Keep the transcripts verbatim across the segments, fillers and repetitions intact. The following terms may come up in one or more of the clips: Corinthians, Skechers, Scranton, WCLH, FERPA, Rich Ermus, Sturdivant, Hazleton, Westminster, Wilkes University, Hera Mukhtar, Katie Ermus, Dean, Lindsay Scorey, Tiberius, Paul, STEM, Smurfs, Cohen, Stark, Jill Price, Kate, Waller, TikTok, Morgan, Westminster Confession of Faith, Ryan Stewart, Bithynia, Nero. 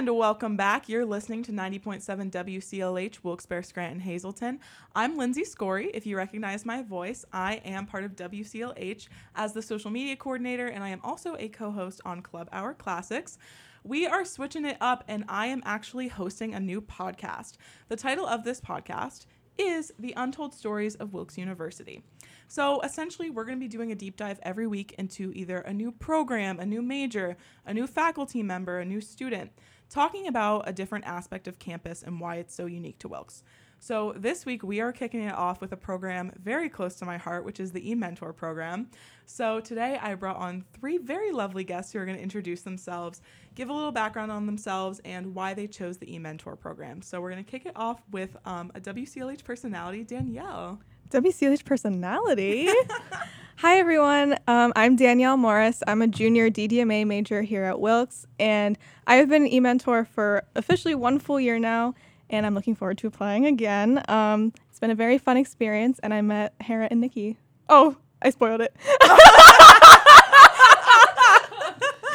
And welcome back. You're listening to ninety point seven W C L H, Wilkes-Barre, Scranton, Hazleton. I'm Lindsay Scorey. If you recognize my voice, I am part of W C L H as the social media coordinator, and I am also a co-host on Club Hour Classics. We are switching it up, and I am actually hosting a new podcast. The title of this podcast is The Untold Stories of Wilkes University. So essentially, we're going to be doing a deep dive every week into either a new program, a new major, a new faculty member, a new student, talking about a different aspect of campus and why it's so unique to Wilkes. So this week, we are kicking it off with a program very close to my heart, which is the eMentor program. So today, I brought on three very lovely guests who are going to introduce themselves, give a little background on themselves, and why they chose the eMentor program. So we're going to kick it off with um, a W C L H personality, Danielle. W C L H personality. Hi, everyone. Um, I'm Danielle Morris. I'm a junior D D M A major here at Wilkes, and I've been an eMentor for officially one full year now, and I'm looking forward to applying again. Um, it's been a very fun experience, and I met Hera and Nikki. Oh, I spoiled it.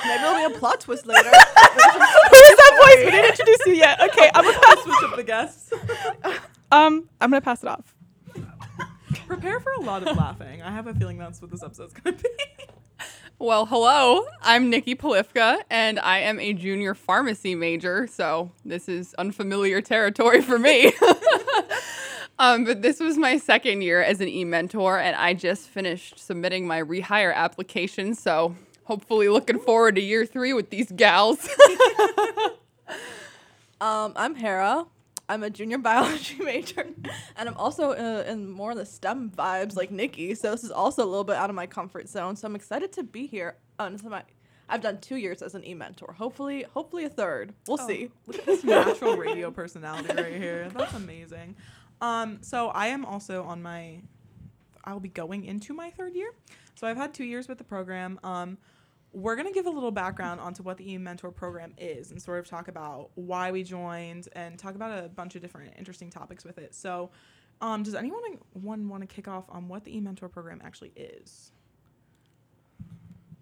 Maybe there'll be a plot twist later. Who is that voice? We didn't introduce you yet. Okay, I'm going to switch up the guests. Um, I'm going to pass it off. Prepare for a lot of laughing. I have a feeling that's what this episode's going to be. Well, hello. I'm Nikki Polivka, and I am a junior pharmacy major, so this is unfamiliar territory for me. um, but this was my second year as an eMentor, and I just finished submitting my rehire application, so hopefully looking forward to year three with these gals. um, I'm Hera. I'm a junior biology major, and I'm also uh, in more of the STEM vibes like Nikki, so this is also a little bit out of my comfort zone, so I'm excited to be here. Oh, and so my, I've done two years as an eMentor, hopefully hopefully a third. We'll oh, see. Look at this natural radio personality right here. That's amazing. Um, so I am also on my, I'll be going into my third year, so I've had two years with the program. Um, We're going to give a little background onto what the eMentor program is and sort of talk about why we joined and talk about a bunch of different interesting topics with it. So um, does anyone one want to kick off on what the eMentor program actually is?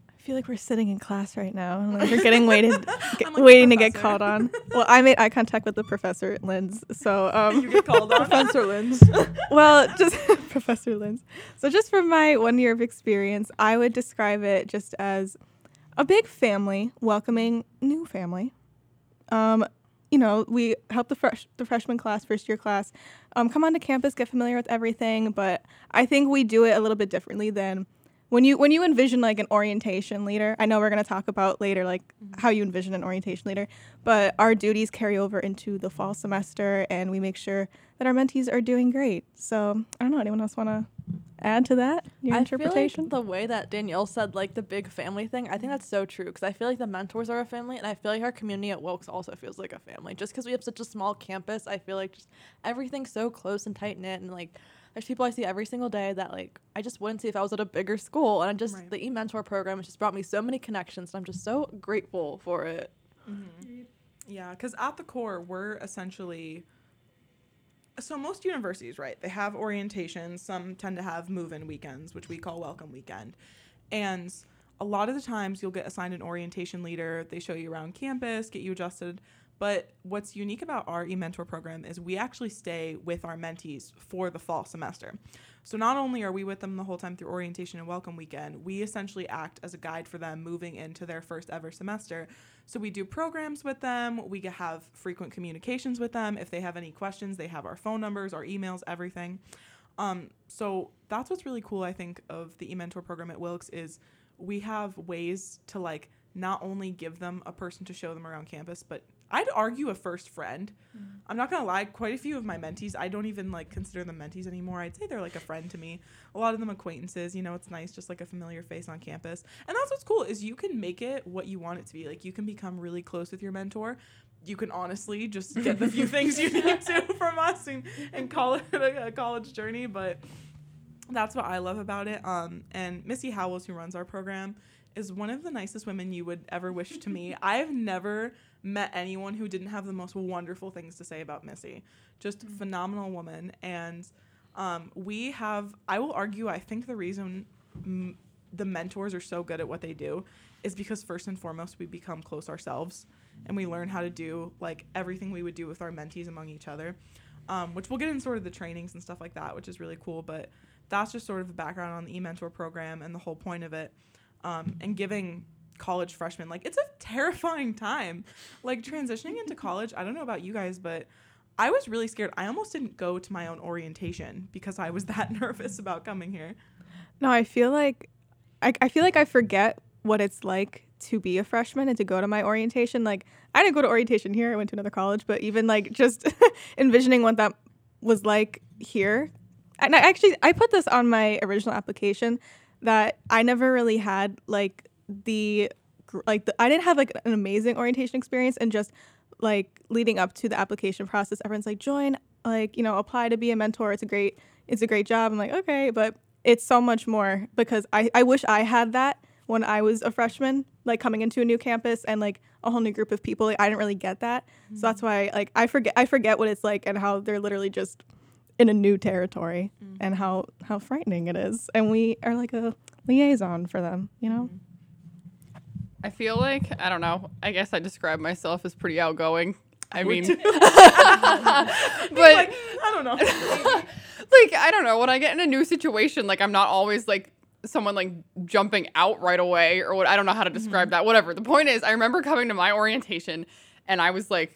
I feel like we're sitting in class right now and like we're getting waited, get, like waiting to get called on. Well, I made eye contact with the professor, Linz. So um, you get called on? Professor Linz. Well, just Professor Linz. So just from my one year of experience, I would describe it just as a big family, welcoming new family. Um, you know, we help the fresh, the freshman class, first year class, um, come onto campus, get familiar with everything. But I think we do it a little bit differently than when you when you envision like an orientation leader. I know we're going to talk about later, like mm-hmm. how you envision an orientation leader. But our duties carry over into the fall semester, and we make sure that our mentees are doing great. So I don't know. Anyone else want to add to that, your I interpretation? I feel like the way that Danielle said, like, the big family thing, I think that's so true, because I feel like the mentors are a family, and I feel like our community at Wilkes also feels like a family. Just because we have such a small campus, I feel like just everything's so close and tight-knit, and, like, there's people I see every single day that, like, I just wouldn't see if I was at a bigger school, and I just, right. the eMentor program has just brought me so many connections, and I'm just so grateful for it. Mm-hmm. Yeah, because at the core, we're essentially... So most universities, right, they have orientations. Some tend to have move-in weekends, which we call welcome weekend. And a lot of the times you'll get assigned an orientation leader. They show you around campus, get you adjusted. But what's unique about our eMentor program is we actually stay with our mentees for the fall semester. So not only are we with them the whole time through orientation and welcome weekend, we essentially act as a guide for them moving into their first ever semester. So we do programs with them. We have frequent communications with them. If they have any questions, they have our phone numbers, our emails, everything. Um, so that's what's really cool, I think, of the eMentor program at Wilkes is we have ways to, like, not only give them a person to show them around campus, but I'd argue a first friend. Mm-hmm. I'm not going to lie. Quite a few of my mentees, I don't even, like, consider them mentees anymore. I'd say they're, like, a friend to me. A lot of them acquaintances. You know, it's nice, just, like, a familiar face on campus. And that's what's cool is you can make it what you want it to be. Like, you can become really close with your mentor. You can honestly just get the few things you need to from us and, and call it a, a college journey. But that's what I love about it. Um, and Missy Howells, who runs our program, is one of the nicest women you would ever wish to meet. I have never met anyone who didn't have the most wonderful things to say about Missy. Just mm-hmm. phenomenal woman. And um, we have, I will argue, I think the reason m- the mentors are so good at what they do is because first and foremost, we become close ourselves and we learn how to do like everything we would do with our mentees among each other, um, which we'll get in sort of the trainings and stuff like that, which is really cool. But that's just sort of the background on the eMentor program and the whole point of it, um, and giving college freshmen, like, it's a terrifying time, like transitioning into college. I don't know about you guys, but I was really scared. I almost didn't go to my own orientation because I was that nervous about coming here. No, I feel like I, I feel like I forget what it's like to be a freshman and to go to my orientation. Like, I didn't go to orientation here. I went to another college, but even like just envisioning what that was like here. And I actually, I put this on my original application that I never really had like the, like the, I didn't have like an amazing orientation experience, and just like leading up to the application process, everyone's like, join, like, you know, apply to be a mentor. It's a great, it's a great job. I'm like, okay, but it's so much more because I, I wish I had that when I was a freshman, like coming into a new campus and like a whole new group of people. Like, I didn't really get that. Mm-hmm. So that's why like I forget, I forget what it's like and how they're literally just in a new territory, mm-hmm. and how, how frightening it is. And we are like a liaison for them, you know? Mm-hmm. I feel like, I don't know, I guess I describe myself as pretty outgoing. I, I mean, but like, I don't know. Like, I don't know. When I get in a new situation, like, I'm not always like someone like jumping out right away or what. I don't know how to describe mm-hmm. that. Whatever. The point is, I remember coming to my orientation and I was like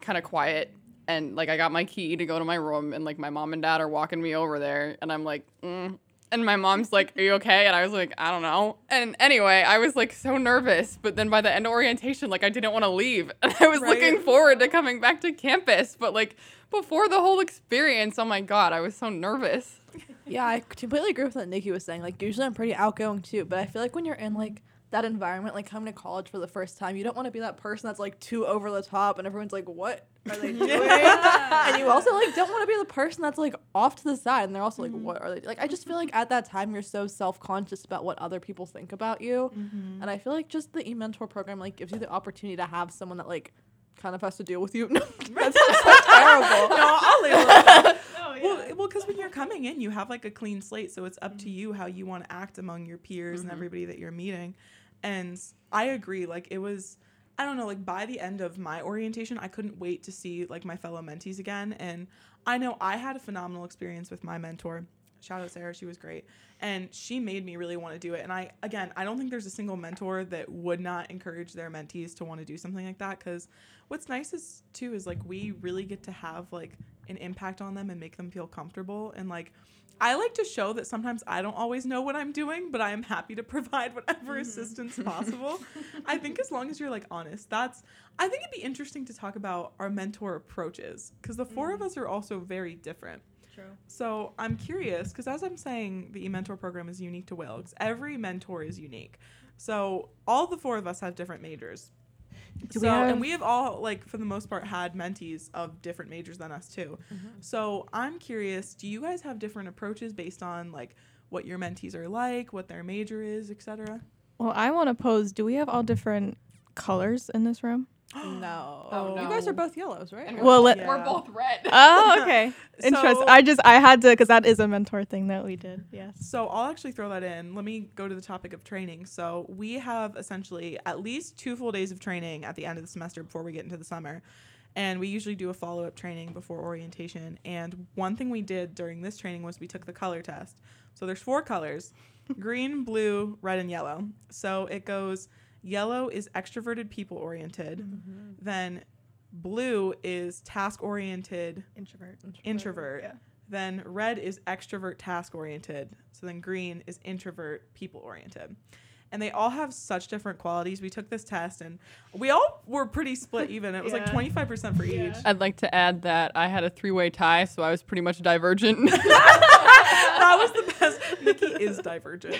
kind of quiet. And like, I got my key to go to my room and like my mom and dad are walking me over there. And I'm like, mm. And my mom's like, are you okay? And I was like, I don't know. And anyway, I was like so nervous. But then by the end of orientation, like I didn't want to leave. And I was right. looking forward to coming back to campus. But like before the whole experience, oh my God, I was so nervous. Yeah, I completely agree with what Nikki was saying. Like usually I'm pretty outgoing too. But I feel like when you're in like that environment, like coming to college for the first time, you don't want to be that person that's like too over the top and everyone's like, what are they doing? Yeah. And you also like don't want to be the person that's like off to the side and they're also like, mm-hmm. what are they doing? Like, I just feel like at that time you're so self-conscious about what other people think about you, mm-hmm. and I feel like just the eMentor program like gives you the opportunity to have someone that like kind of has to deal with you. That's so terrible. No, I'll leave it. Oh, yeah. Well, well, because when you're coming in, you have like a clean slate, so it's up mm-hmm. to you how you want to act among your peers mm-hmm. and everybody that you're meeting. And I agree, like it was, I don't know, like by the end of my orientation, I couldn't wait to see like my fellow mentees again. And I know I had a phenomenal experience with my mentor. Shout out Sarah, she was great. And she made me really want to do it. And I, again, I don't think there's a single mentor that would not encourage their mentees to want to do something like that. Because what's nice is too is like we really get to have like an impact on them and make them feel comfortable. And like I like to show that sometimes I don't always know what I'm doing, but I am happy to provide whatever mm-hmm. assistance possible. I think as long as you're like honest, that's, I think it'd be interesting to talk about our mentor approaches because the four mm-hmm. of us are also very different. True. So I'm curious because as I'm saying, the eMentor program is unique to Wilkes. Every mentor is unique. So all the four of us have different majors. Do so we have- and we have all, like, for the most part, had mentees of different majors than us, too. Mm-hmm. So I'm curious, do you guys have different approaches based on, like, what your mentees are like, what their major is, et cetera? Well, I want to pose, do we have all different colors in this room? No. Oh, no. You guys are both yellows, right? And well, let- yeah. We're both red. Oh, okay. so Interesting. I just, I had to, because that is a mentor thing that we did. Yes. So I'll actually throw that in. Let me go to the topic of training. So we have essentially at least two full days of training at the end of the semester before we get into the summer. And we usually do a follow-up training before orientation. And one thing we did during this training was we took the color test. So there's four colors, green, blue, red, and yellow. So it goes... Yellow is extroverted, people-oriented. Mm-hmm. Then blue is task-oriented. Introvert. Introvert. introvert. Yeah. Then red is extrovert, task-oriented. So then green is introvert, people-oriented. And they all have such different qualities. We took this test, and we all were pretty split even. It was yeah. like twenty-five percent for yeah. each. I'd like to add that I had a three-way tie, so I was pretty much divergent. That was the best. Nikki is divergent.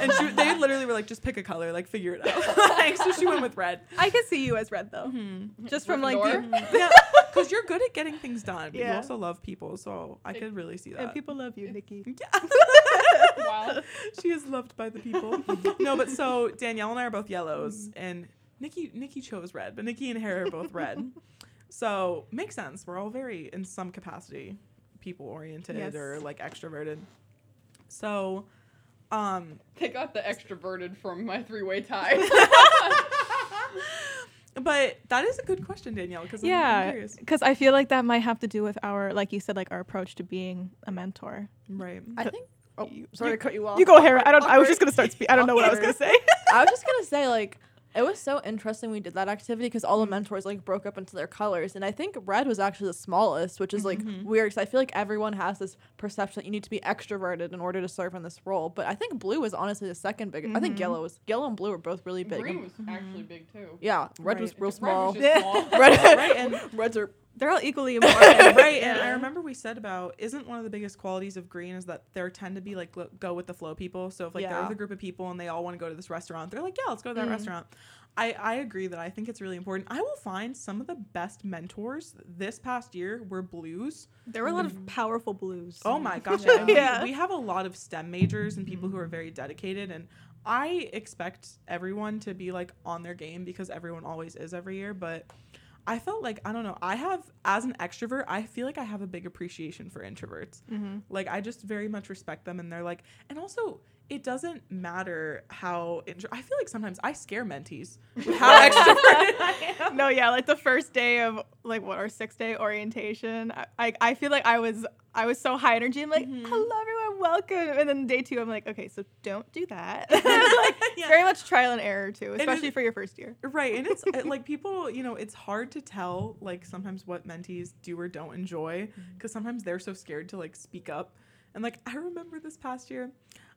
And she, they literally were like, just pick a color, like figure it out. Like, so she went with red. I could see you as red, though. Mm-hmm. Just from like, because mm-hmm. yeah, you're good at getting things done. But yeah. you also love people, so I could really see that. And people love you, Nikki. Yeah. Wow. She is loved by the people. No, but so Danielle and I are both yellows, mm-hmm. and Nikki Nikki chose red, but Nikki and Hera are both red. So makes sense. We're all very, in some capacity, people-oriented yes. or like extroverted. So Um, they got the extra burden from my three-way tie. But that is a good question, Danielle, because yeah, I'm curious. Because I feel like that might have to do with our, like you said, like our approach to being a mentor. Right. I think. Oh, you, sorry you, to cut you off. You go, Hera. I don't. Awkward. I was just gonna start. Spe- I don't know what I was gonna say. I was just gonna say like it was so interesting we did that activity because all the mentors like broke up into their colors, and I think red was actually the smallest, which is like mm-hmm. weird because I feel like everyone has this perception that you need to be extroverted in order to serve in this role. But I think blue was honestly the second biggest. Mm-hmm. I think yellow was yellow and blue were both really big. Green was mm-hmm. actually big too. Yeah, red right. was real small. Red, small. red, right, and reds are. They're all equally important, right? And I remember we said about, isn't one of the biggest qualities of green is that there tend to be, like, lo- go with the flow people. So if, like, yeah. there's a group of people and they all want to go to this restaurant, they're like, yeah, let's go to that mm. restaurant. I, I agree that I think it's really important. I will find some of the best mentors this past year were blues. There were a lot mm. of powerful blues. Oh, my gosh. yeah. yeah. We have a lot of STEM majors and people who are very dedicated, and I expect everyone to be, like, on their game because everyone always is every year, but... I felt like, I don't know, I have, as an extrovert, I feel like I have a big appreciation for introverts. Mm-hmm. Like, I just very much respect them, and they're like, and also, it doesn't matter how, intro- I feel like sometimes I scare mentees with how extroverted I am. No, yeah, like the first day of, like, what, our sixth day orientation, I, I, I feel like I was, I was so high energy, I'm like, mm-hmm. hello everyone, welcome, and then day two, I'm like, okay, so don't do that. Like, yeah. Very much trial and error, too, especially for your first year. Right, and it's, like, people, you know, it's hard to tell, like, sometimes what mentees do or don't enjoy, because mm-hmm. sometimes they're so scared to, like, speak up, and, like, I remember this past year,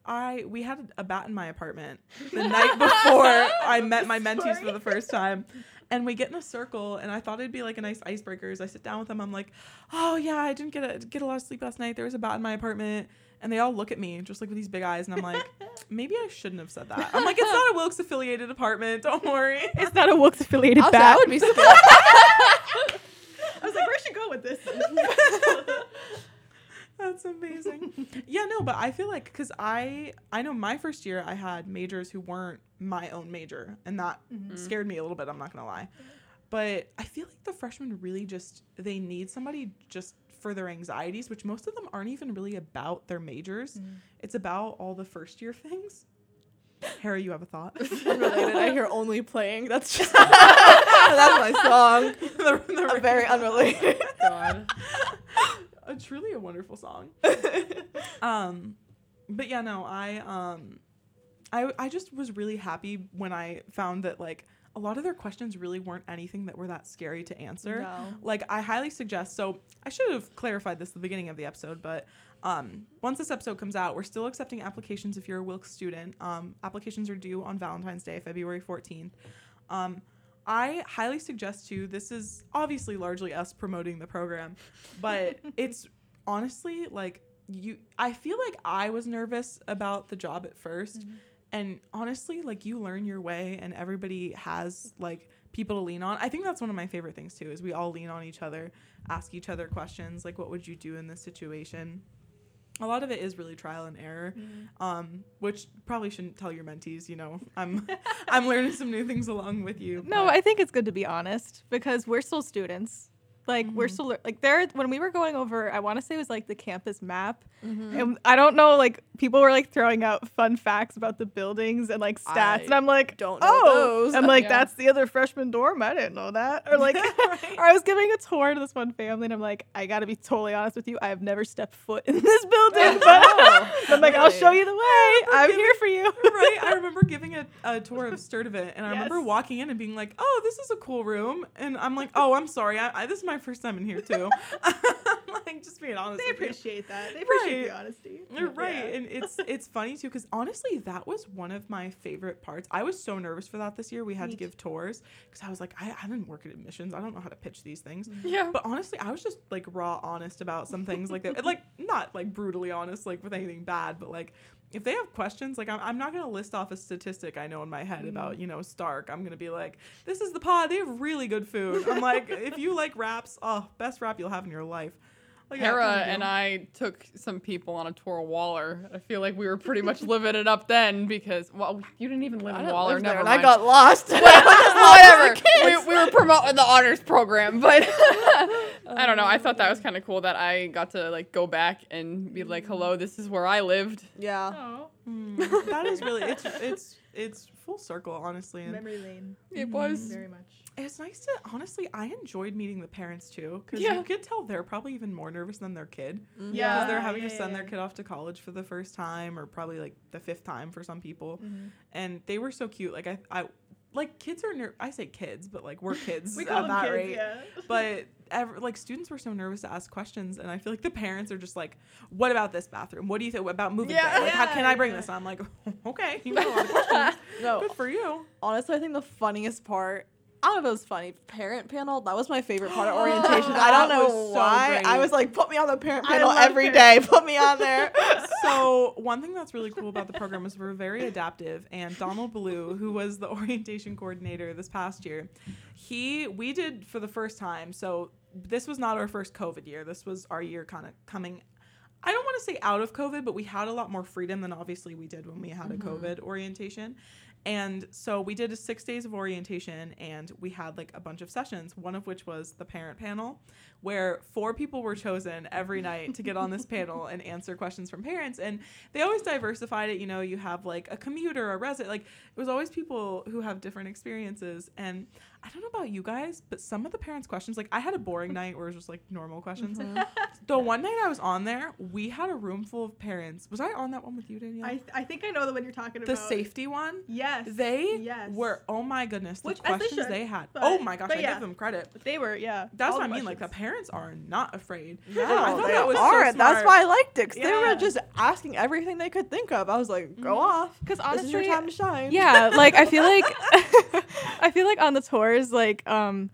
I we had a bat in my apartment the night before I met my mentees Sorry. for the first time. And we get in a circle, and I thought it'd be, like, a nice icebreaker. As I sit down with them, I'm like, oh, yeah, I didn't get a, get a lot of sleep last night. There was a bat in my apartment. And they all look at me just, like, with these big eyes. And I'm like, maybe I shouldn't have said that. I'm like, it's not a Wilkes-affiliated apartment. Don't worry. It's not a Wilkes-affiliated bat. That would be so good. I was like, where should I go with this? That's amazing. Yeah, no, but I feel like, because I, I know my first year I had majors who weren't my own major, and that mm-hmm. scared me a little bit, I'm not going to lie. But I feel like the freshmen really just, they need somebody just for their anxieties, which most of them aren't even really about their majors. Mm-hmm. It's about all the first year things. Hera, you have a thought? Unrelated. I hear only playing. That's just that's my song. The, the very unrelated. God. A truly a wonderful song. um, but yeah, no, I, um, I, I just was really happy when I found that, like, a lot of their questions really weren't anything that were that scary to answer. No. Like, I highly suggest, so I should have clarified this at the beginning of the episode, but um, once this episode comes out, we're still accepting applications if you're a Wilkes student. Um, applications are due on Valentine's Day, February fourteenth. Um, I highly suggest to you, this is obviously largely us promoting the program, but it's honestly like you, I feel like I was nervous about the job at first. Mm-hmm. And honestly, like you learn your way and everybody has like people to lean on. I think that's one of my favorite things too, is we all lean on each other, ask each other questions. Like, what would you do in this situation? A lot of it is really trial and error, mm-hmm. um, which probably shouldn't tell your mentees, you know, I'm I'm learning some new things along with you. No, but. I think it's good to be honest because we're still students. Like, mm-hmm. we're still, le- like, there, when we were going over, I want to say it was, like, the campus map. Mm-hmm. And I don't know, like, people were, like, throwing out fun facts about the buildings and, like, stats. I and I'm like, don't know oh. those. I'm like, yeah. that's the other freshman dorm. I didn't know that. Or, like, right. or I was giving a tour to this one family, and I'm like, I got to be totally honest with you. I have never stepped foot in this building. But I'm like, really? I'll show you the way. I'm giving, here for you. Right. I remember giving a, a tour of Sturdivant, and I yes. remember walking in and being like, oh, this is a cool room. And I'm like, oh, I'm sorry. I, I this is my first time in here too. Like, just being honest. They appreciate that. They appreciate right. the honesty. You're right. Yeah. And it's it's funny too because honestly that was one of my favorite parts. I was so nervous for that this year. We had Me to give too. tours because I was like, I, I didn't work at admissions. I don't know how to pitch these things. Yeah. But honestly, I was just like raw honest about some things like that. Like not like brutally honest like with anything bad, but like if they have questions, like I'm, I'm not going to list off a statistic I know in my head about, you know, Stark. I'm going to be like, this is the pod. They have really good food. I'm like, if you like wraps, oh, best wrap you'll have in your life. Like, Hera I and I took some people on a tour of Waller. I feel like we were pretty much living it up then because, well, you didn't even live I in Waller. Live never mind. I got lost. Whatever. We, we were promoting the honors program, but I don't know. I thought that was kind of cool that I got to like go back and be like, hello, this is where I lived. Yeah. Oh. Mm, that is really, it's it's it's full circle, honestly. And memory lane. It was. Very much. It's nice to, honestly, I enjoyed meeting the parents, too, because yeah. you could tell they're probably even more nervous than their kid. Mm-hmm. Yeah. Because they're having yeah, to send yeah, their kid off to college for the first time, or probably, like, the fifth time for some people. Mm-hmm. And they were so cute. Like, I, I like, kids are, ner- I say kids, but, like, we're kids we at that kids, rate. Yeah. But... Ever, like, students were so nervous to ask questions, and I feel like the parents are just like, what about this bathroom? What do you think about moving yeah, day? Like, yeah, how can I bring yeah. this? And I'm like, okay, you got a lot of questions. No, good for you. Honestly, I think the funniest part, I don't know if it was funny, parent panel, that was my favorite part of orientation. I don't know why. So I was like, put me on the parent panel every day. Put me on there. So one thing that's really cool about the program is we're very adaptive, and Donald Blue, who was the orientation coordinator this past year, he we did for the first time. So this was not our first COVID year. This was our year kind of coming, I don't want to say out of COVID, but we had a lot more freedom than obviously we did when we had a mm-hmm. COVID orientation. And so we did a six days of orientation, and we had like a bunch of sessions, one of which was the parent panel, where four people were chosen every night to get on this panel and answer questions from parents. And they always diversified it. You know, you have like a commuter, a resident, like it was always people who have different experiences. And I don't know about you guys, but some of the parents' questions, like I had a boring night where it was just like normal questions. Mm-hmm. The one night I was on there, we had a room full of parents. Was I on that one with you, Danielle? I, th- I think I know the one you're talking about. The safety one? Yes. They yes. were, oh my goodness, the Which, questions they, they had. But, oh my gosh, I yeah. give them credit. But they were, yeah. That's what I mean. Questions. Like the parents are not afraid. No, I thought they that was are. So that's why I liked it, because yeah. they were just asking everything they could think of. I was like, go mm-hmm. off. Because honestly, this is your time to shine. Yeah, like I feel like, I feel like on the tour, like um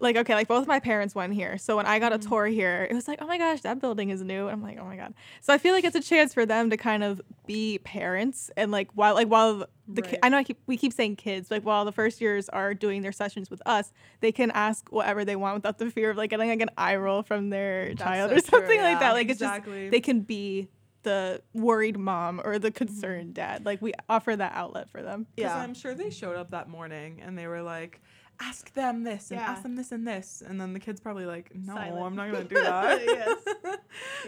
like okay like both my parents went here, so when I got a tour here it was like, oh my gosh, that building is new, and I'm like, oh my god. So I feel like it's a chance for them to kind of be parents, and like while like while the right. ki- I know I keep we keep saying kids, but like while the first years are doing their sessions with us, they can ask whatever they want without the fear of like getting like an eye roll from their That's child so or something true, yeah. like that like exactly. It's just they can be the worried mom or the concerned dad. Like we offer that outlet for them. Yeah, I'm sure they showed up that morning and they were like, ask them this and yeah. ask them this and this, and then the kid's probably like, no, silent. I'm not gonna do that. Yes.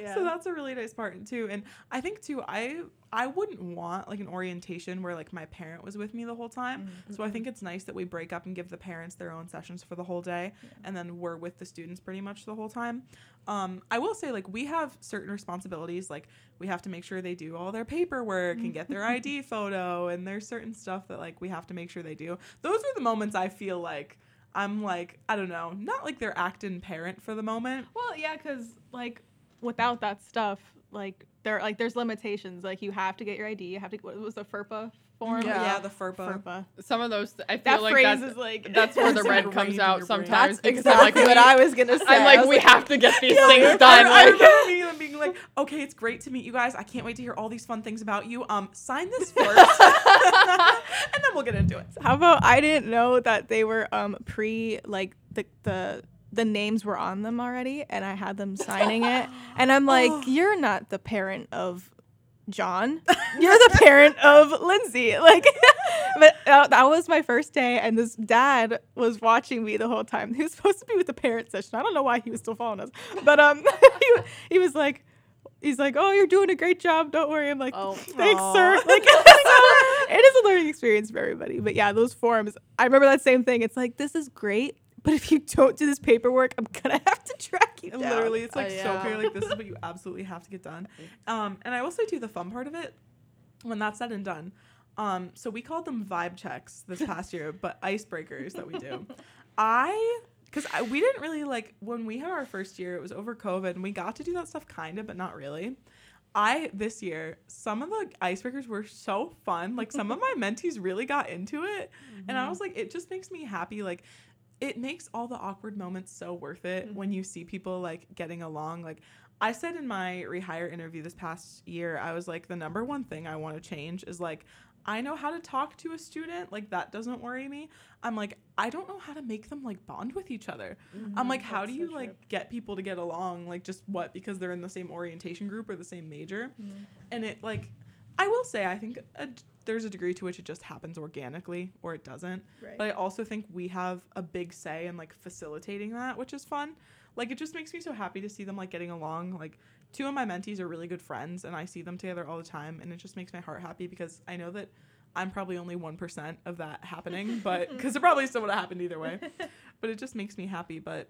Yeah. So that's a really nice part too. And I think too, I I wouldn't want like an orientation where like my parent was with me the whole time. Mm-hmm. So I think it's nice that we break up and give the parents their own sessions for the whole day, yeah. and then we're with the students pretty much the whole time. Um, I will say, like, we have certain responsibilities. Like, we have to make sure they do all their paperwork and get their I D photo. And there's certain stuff that, like, we have to make sure they do. Those are the moments I feel like I'm, like, I don't know, not like they're acting parent for the moment. Well, yeah, because, like, without that stuff, like, there, like, there's limitations. Like, you have to get your I D. You have to, what was the FERPA? Yeah. yeah, the FERPA. FERPA. Some of those, th- I feel that like, phrase that's, is like that's where the red comes out sometimes. That's exactly like, what I was going to say. I'm like, we like, have to get these yeah, things done. I remember meeting them being like, okay, it's great to meet you guys. I can't wait to hear all these fun things about you. Um, Sign this first, and then we'll get into it. How about, I didn't know that they were um pre, like, the the... the names were on them already, and I had them signing it. And I'm like, oh. You're not the parent of John. You're the parent of Lindsay. Like, but uh, that was my first day, and this dad was watching me the whole time. He was supposed to be with the parent session. I don't know why he was still following us. But um, he, he was like, he's like, oh, you're doing a great job. Don't worry. I'm like, oh, thanks, aw. Sir. Like, so it is a learning experience for everybody. But, yeah, those forms. I remember that same thing. It's like, this is great. But if you don't do this paperwork, I'm going to have to track you down. Literally, it's like uh, yeah. so clear. Like, this is what you absolutely have to get done. Um, and I will say, too, the fun part of it, when that's said and done. Um, so we called them vibe checks this past year, but icebreakers that we do. I, because we didn't really, like, when we had our first year, it was over COVID, and we got to do that stuff kind of, but not really. I, this year, some of the icebreakers were so fun. Like, some of my mentees really got into it. Mm-hmm. And I was like, it just makes me happy, like, it makes all the awkward moments so worth it mm-hmm. when you see people, like, getting along. Like, I said in my rehire interview this past year, I was like, the number one thing I want to change is, like, I know how to talk to a student. Like, that doesn't worry me. I'm like, I don't know how to make them, like, bond with each other. Mm-hmm. I'm like, how That's do you, so like, true. Get people to get along? Like, just what? Because they're in the same orientation group or the same major. Mm-hmm. And it, like, I will say, I think a, there's a degree to which it just happens organically or it doesn't. Right. But I also think we have a big say in, like, facilitating that, which is fun. Like, it just makes me so happy to see them, like, getting along. Like, two of my mentees are really good friends, and I see them together all the time, and it just makes my heart happy because I know that I'm probably only one percent of that happening, but because it probably still would have happened either way, but it just makes me happy. But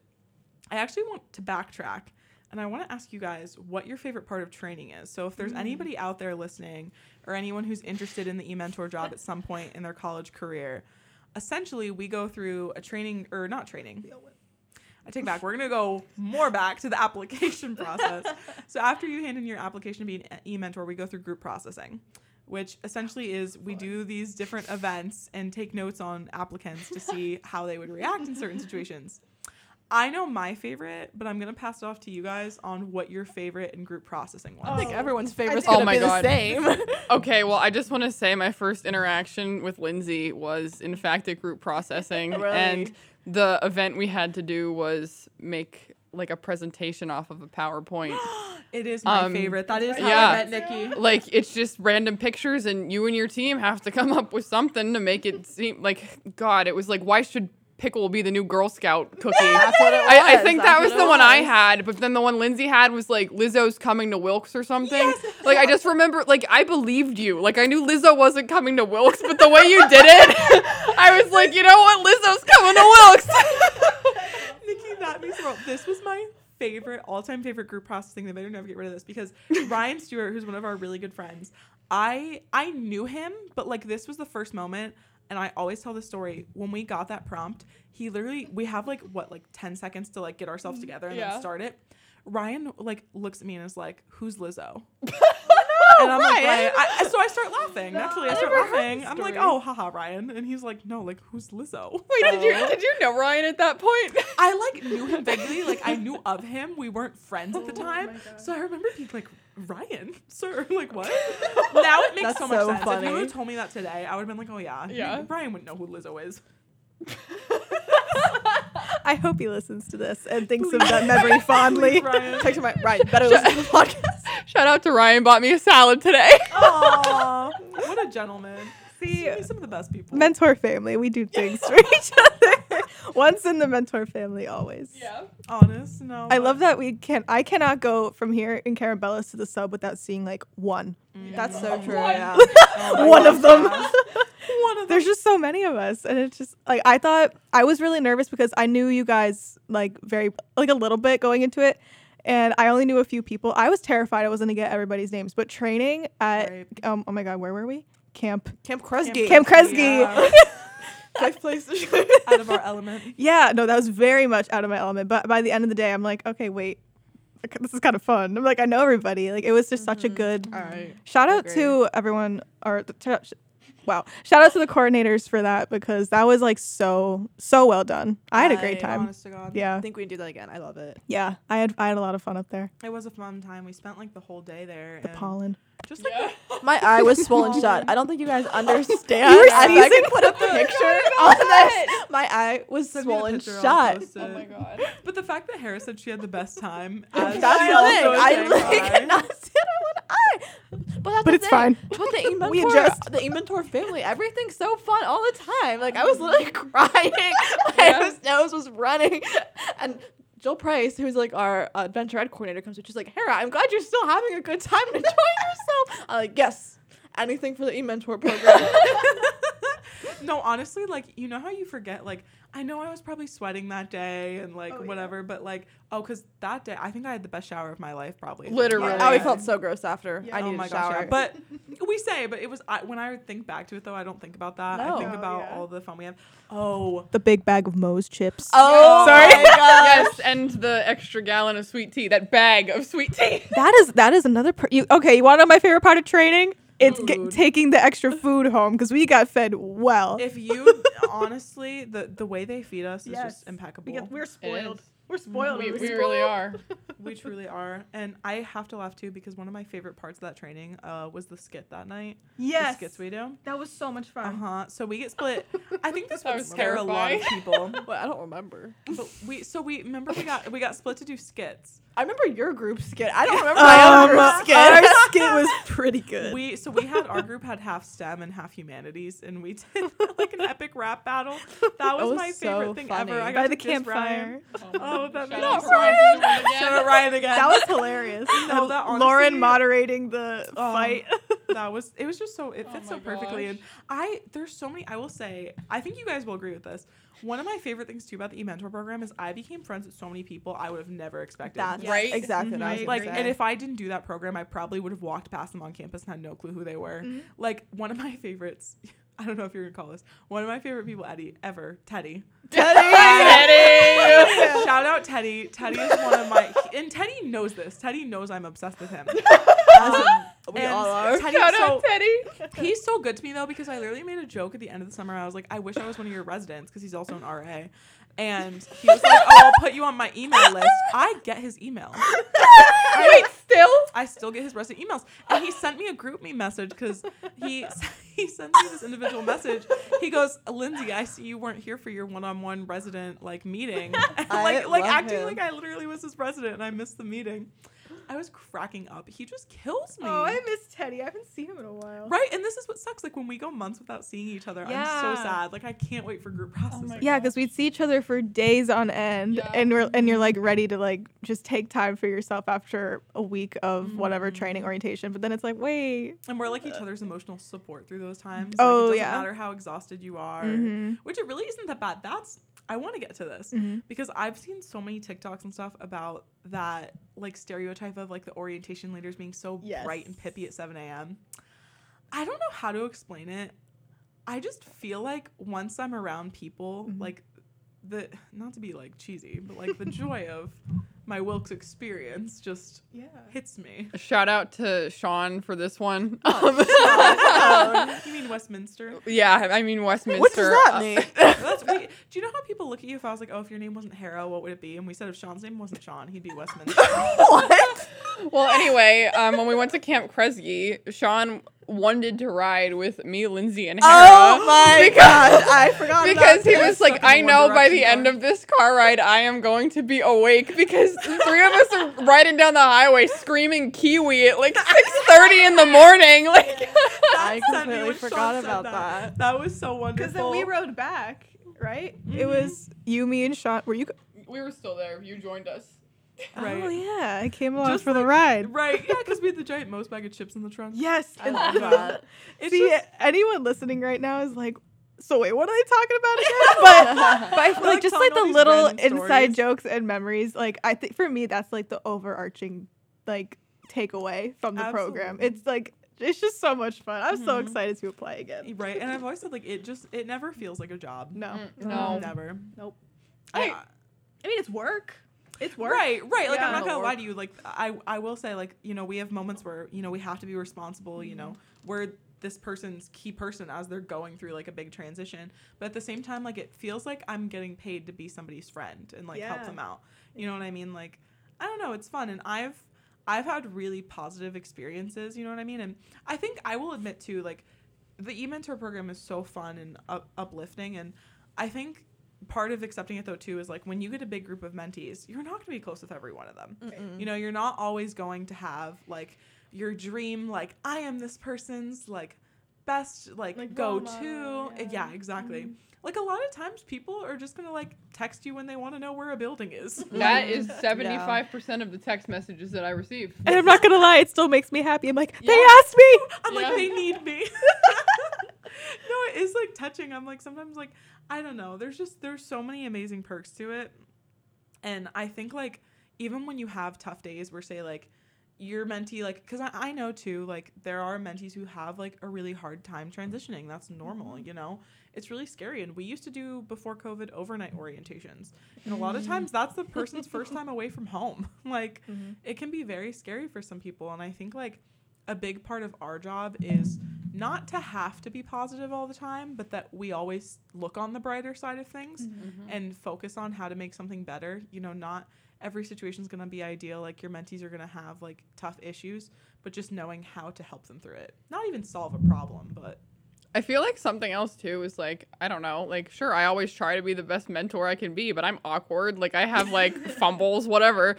I actually want to backtrack, and I want to ask you guys what your favorite part of training is. So if there's mm. anybody out there listening, or anyone who's interested in the eMentor job at some point in their college career, essentially we go through a training, or not training, I take back. We're going to go more back to the application process. So after you hand in your application to be an eMentor, we go through group processing, which essentially is we do these different events and take notes on applicants to see how they would react in certain situations. I know my favorite, but I'm going to pass it off to you guys on what your favorite in group processing was. I think everyone's favorite is going to be the same. Okay, well, I just want to say my first interaction with Lindsay was, in fact, at group processing. Really? And the event we had to do was make like a presentation off of a PowerPoint. It is my um, favorite. That is how yeah. I met Nikki. Like, it's just random pictures, and you and your team have to come up with something to make it seem like, God, it was like, why should pickle be the new Girl Scout cookie? That's what it was. I, I think That's that was the was. one I had, but then the one Lindsay had was like Lizzo's coming to Wilkes or something. Yes, like I just remember, like I believed you. Like I knew Lizzo wasn't coming to Wilkes, but the way you did it, I was like, you know what, Lizzo's coming to Wilkes. Nikki, that means well. This was my favorite, all-time favorite group processing. They better never get rid of this because Ryan Stewart, who's one of our really good friends, I I knew him, but like this was the first moment. And I always tell the story, when we got that prompt, he literally, we have like, what, like ten seconds to like get ourselves together and yeah. then start it. Ryan like looks at me and is like, who's Lizzo? And I'm Ryan. like, Ryan. I, so I start laughing. No, Naturally, I, I start laughing. I'm like, oh, haha, Ryan. And he's like, no, like, who's Lizzo? Wait, did you did you know Ryan at that point? I, like, knew him vaguely. Like, I knew of him. We weren't friends at the time. Oh, so I remember being like, Ryan, sir, like, what? Now it makes That's so much so sense. Funny. If you would have told me that today, I would have been like, oh, yeah. yeah. Ryan wouldn't know who Lizzo is. I hope he listens to this and thinks Please. of that memory fondly. Ryan. Text my, Ryan, better listen to the podcast. Shout out to Ryan, bought me a salad today. Aw, what a gentleman. See, some of the best people. Mentor family, we do things for each other. Once in the mentor family, always. Yeah. Honest, no. I love that we can't, I cannot go from here in Carabella's to the sub without seeing like one. Yeah. That's so oh, true. One, yeah. oh one of them. One of There's just so many of us, and it's just like I thought I was really nervous because I knew you guys like very like a little bit going into it, and I only knew a few people. I was terrified I wasn't gonna get everybody's names, but training at right. um oh my god, where were we? Camp Camp Kresge. Camp Kresge. Yeah. Safe place out of our element. Yeah, no, that was very much out of my element. But by the end of the day, I'm like, okay, wait. This is kind of fun. I'm like, I know everybody. Like, it was just mm-hmm. such a good right. shout out to everyone. Or th- wow, shout out to the coordinators for that because that was like so so well done. I had a great time. Honest to God. Yeah, I think we do that again. I love it. Yeah, I had I had a lot of fun up there. It was a fun time. We spent like the whole day there. The and pollen. Just like yeah. the- my eye was swollen shut. I don't think you guys understand. You I can put up the picture on this. My eye was Send swollen shut. Oh my god! But the fact that Hera said she had the best time. That's the I like could not sit on one eye. But, that's but it's thing. fine. But the eMentor, we adjust. The eMentor family, everything's so fun all the time. Like I was literally crying. My yeah. nose was running, and. Jill Price, who's like our uh, adventure ed coordinator, comes and she's like, Hera, I'm glad you're still having a good time and enjoying yourself. I'm like, yes, anything for the eMentor program. No, honestly, like, you know how you forget, like, I know I was probably sweating that day and like oh, whatever, yeah. but like, oh, because that day, I think I had the best shower of my life probably. Literally. Yeah. I felt so gross after. Yeah. I needed oh my a shower. Gosh, yeah. But we say, but it was, I, when I think back to it though, I don't think about that. No. I think oh, about yeah. all the fun we have. Oh. The big bag of Moe's chips. Oh, sorry. My gosh. Yes, and the extra gallon of sweet tea, that bag of sweet tea. That is, that is another, per- you, okay, you want to know my favorite part of training? It's get, taking the extra food home because we got fed well. If you honestly, the, the way they feed us is yes. just impeccable. We get, we're spoiled. We're spoiled. We, we, we spoiled. really are. We truly are. And I have to laugh too because one of my favorite parts of that training uh, was the skit that night. Yes. The skits we do. That was so much fun. Uh huh. So we get split. I think this would scare a lot of people. But I don't remember. But we so we remember we got we got split to do skits. I remember your group skit. I don't remember my um, own group skit. Our skit was pretty good. We so we had our group had half STEM and half humanities, and we did like an epic rap battle. That was, that was my so favorite thing funny. ever. I got by the campfire. Oh, what that means. Not Ryan. Shout out Ryan again. That was hilarious. No, that honestly, Lauren moderating the um, fight. That was. It was just so. It fits oh so perfectly. Gosh. And I. There's so many. I will say. I think you guys will agree with this. One of my favorite things too about the eMentor program is I became friends with so many people I would have never expected. That's right. Exactly. Mm-hmm. I was like, and if I didn't do that program, I probably would have walked past them on campus and had no clue who they were. Mm-hmm. Like one of my favorites. I don't know if you're gonna call this one of my favorite people, Eddie, ever, Teddy. Teddy, Teddy! Shout out Teddy. Teddy is one of my, and Teddy knows this. Teddy knows I'm obsessed with him. Um, we all are. Teddy, Shout so, out Teddy. He's so good to me though because I literally made a joke at the end of the summer. I was like, I wish I was one of your residents because he's also an R A. And he was like, oh, I'll put you on my email list. I get his email. Wait, still? I still get his resident emails. And he sent me a group me message because he he sent me this individual message. He goes, Lindsay, I see you weren't here for your one-on-one resident like meeting. And, like like acting him. like I literally was his resident and I missed the meeting. I was cracking up. He just kills me. Oh, I miss Teddy. I haven't seen him in a while. Right, and this is what sucks. Like when we go months without seeing each other, yeah. I'm so sad. Like I can't wait for group processing. Oh yeah, because we'd see each other for days on end, yeah. and we're and you're like ready to like just take time for yourself after a week of mm-hmm. whatever training orientation. But then it's like wait, and we're like each other's emotional support through those times. Oh like, it doesn't yeah, matter how exhausted you are, mm-hmm. which it really isn't that bad. That's I want to get to this mm-hmm. because I've seen so many TikToks and stuff about that like stereotype of like the orientation leaders being so yes. bright and pippy at seven a.m. I don't know how to explain it. I just feel like once I'm around people mm-hmm. like the not to be like cheesy, but like the joy of my Wilkes experience just yeah. hits me. Shout out to Sean for this one. Oh, Sean. You mean Westminster? Yeah, I mean Westminster. What does that mean? That's, we, do you know how people look at you if I was like, oh, if your name wasn't Hera, what would it be? And we said if Sean's name wasn't Sean, he'd be Westminster. What? Well, anyway, um, when we went to Camp Kresge, Sean wanted to ride with me, Lindsay, and Hera. Oh my god, I forgot because that. he was like, I know by the end of this car ride, I am going to be awake because three of us are riding down the highway screaming Kiwi at like six thirty in the morning. Like, I completely forgot about that. that. That was so wonderful. Because then we rode back, right? Mm-hmm. It was you, me, and Sean. Were you? We were still there. You joined us. Right. Oh, yeah. I came along just for like, the ride. Right. Yeah, because we had the giant most bag of chips in the trunk. Yes. I love that. It's See, just, anyone listening right now is like, so wait, what are they talking about again? But, but I feel like, like just like the little inside stories. jokes and memories, like I think for me, that's like the overarching like takeaway from the Absolutely. program. It's like, it's just so much fun. I'm mm-hmm. so excited to apply again. Right. And I've always said like, it just, it never feels like a job. No. Mm, no. Never. Nope. I, uh, I mean, it's work. It's work. Right, right. Like, yeah, I'm not going to lie to you. Like, I, I will say, like, you know, we have moments where, you know, we have to be responsible, mm-hmm. you know, we're this person's key person as they're going through, like, a big transition. But at the same time, like, it feels like I'm getting paid to be somebody's friend and, like, yeah. help them out. You know what I mean? Like, I don't know. It's fun. And I've, I've had really positive experiences, you know what I mean? And I think I will admit, too, like, the eMentor program is so fun and up- uplifting. And I think... part of accepting it, though, too, is, like, when you get a big group of mentees, you're not going to be close with every one of them. Mm-mm. You know, you're not always going to have, like, your dream, like, I am this person's, like, best, like, like go-to. Yeah. yeah, exactly. Mm-hmm. Like, a lot of times people are just going to, like, text you when they want to know where a building is. That is seventy-five percent yeah. of the text messages that I receive. And I'm not going to lie, it still makes me happy. I'm like, yeah. they asked me! I'm yeah. like, they need me. No, it is, like, touching. I'm, like, sometimes, like, I don't know. There's just, there's so many amazing perks to it. And I think, like, even when you have tough days where, say, like, your mentee, like, because I, I know, too, like, there are mentees who have, like, a really hard time transitioning. That's normal, you know? It's really scary. And we used to do, before COVID, overnight orientations. And a lot of times that's the person's first time away from home. Like, mm-hmm. it can be very scary for some people. And I think, like, a big part of our job is not to have to be positive all the time, but that we always look on the brighter side of things mm-hmm. and focus on how to make something better. You know, not every situation is going to be ideal. Like your mentees are going to have like tough issues, but just knowing how to help them through it. Not even solve a problem, but. I feel like something else, too, is, like, I don't know. Like, sure, I always try to be the best mentor I can be, but I'm awkward. Like, I have, like, fumbles, whatever.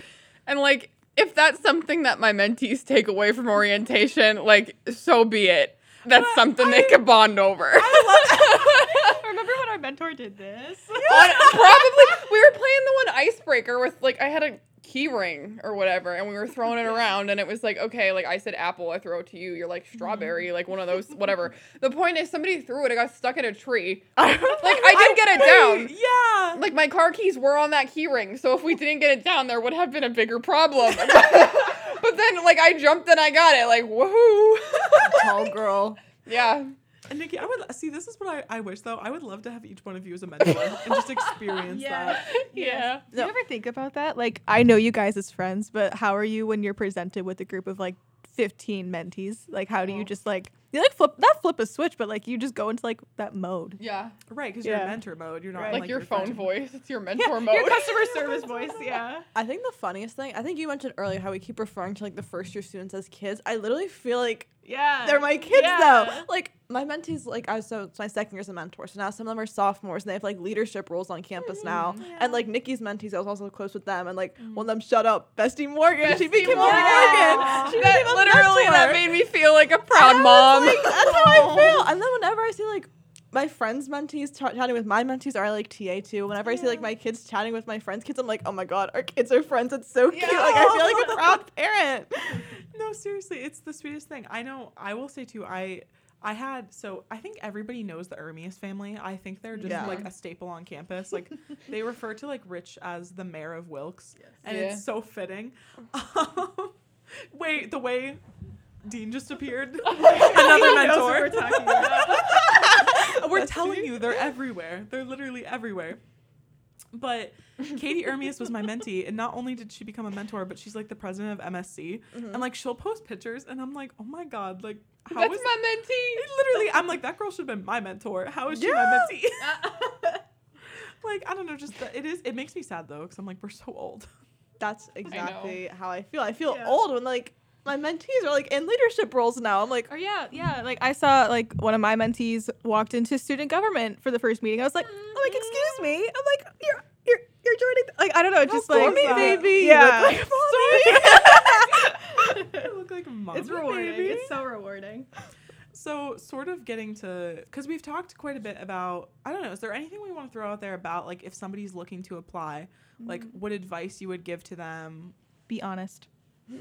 And, like, if that's something that my mentees take away from orientation, like, so be it. That's but something I, they could bond over. I love it. Remember when our mentor did this? Yeah. On, probably. We were playing the one Ice icebreaker with, like, I had a key ring or whatever, and we were throwing it around, and it was like, okay, like, I said apple, I throw it to you. You're like strawberry, like one of those, whatever. The point is, somebody threw it. It got stuck in a tree. Like, I didn't get it down. Yeah. Like, my car keys were on that key ring, so if we didn't get it down, there would have been a bigger problem. But then, like, I jumped and I got it. Like, woohoo. Tall girl. Yeah. And Nikki, I would see. This is what I, I wish though. I would love to have each one of you as a mentor and just experience yeah. that. Yeah. yeah. Do you ever think about that? Like, I know you guys as friends, but how are you when you're presented with a group of like fifteen mentees? Like, how do you just like you like flip not flip a switch, but like you just go into like that mode? Yeah. Right, because yeah. you're in mentor mode. You're not right. like, like your, your phone friend. voice. It's your mentor yeah, mode. Your customer service voice. Yeah. I think the funniest thing. I think you mentioned earlier how we keep referring to like the first year students as kids. I literally feel like. Yeah. They're my kids yeah. though. Like my mentees, like I was so it's my second year as a mentor. So now some of them are sophomores and they have like leadership roles on campus mm-hmm. now. Yeah. And like Nikki's mentees, I was also close with them and like mm-hmm. one of them shut up. Bestie Morgan. Bestie she became Morgan. Yeah. She that became literally mentor. That made me feel like a proud mom. Like, that's how I feel. And then whenever I see like my friends' mentees t- chatting with my mentees are like T A too. Whenever yeah. I see like my kids chatting with my friends' kids, I'm like, oh my god, our kids are friends. It's so yeah. cute. Like I feel like a proud parent. No, seriously, it's the sweetest thing. I know. I will say too. I I had so I think everybody knows the Ermus family. I think they're just yeah. like a staple on campus. Like they refer to like Rich as the mayor of Wilkes, yes. and yeah. it's so fitting. Um, wait, the way Dean just appeared, another mentor. We're talking about. We're That's telling true. You, they're everywhere. They're literally everywhere. But Katie Ermus was my mentee, and not only did she become a mentor, but she's like the president of M S C. Mm-hmm. And like she'll post pictures, and I'm like, oh my god, like how That's is my mentee? Literally, I'm like that girl should have been my mentor. How is she yeah. my mentee? Like I don't know, just the, it is. It makes me sad though, because I'm like we're so old. That's exactly I how I feel. I feel yeah. old when like. My mentees are, like, in leadership roles now. I'm like, oh, yeah, yeah. Like, I saw, like, one of my mentees walked into student government for the first meeting. I was like, I'm like, excuse me. I'm like, you're you're, you're joining. Th-. Like, I don't know. Just, How like, baby. Yeah. You look like mommy. I look like mommy. It's rewarding. Baby. It's so rewarding. So, sort of getting to, because we've talked quite a bit about, I don't know, is there anything we want to throw out there about, like, if somebody's looking to apply, mm-hmm. like, what advice you would give to them? Be honest.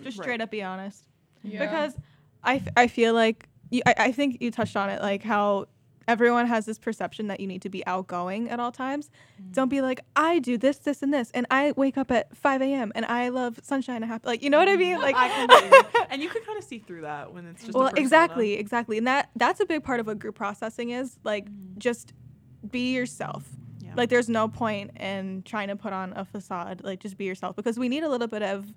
Just straight right. up be honest. Yeah. Because I, f- I feel like, you, I, I think you touched on it, like how everyone has this perception that you need to be outgoing at all times. Mm-hmm. Don't be like, I do this, this, and this, and I wake up at five a.m. and I love sunshine and happy. Like, you know what I mean? Like, I can And you can kind of see through that when it's just Well, a exactly, exactly. And that that's a big part of what group processing is. Like, mm-hmm. just be yourself. Yeah. Like, there's no point in trying to put on a facade. Like, just be yourself. Because we need a little bit of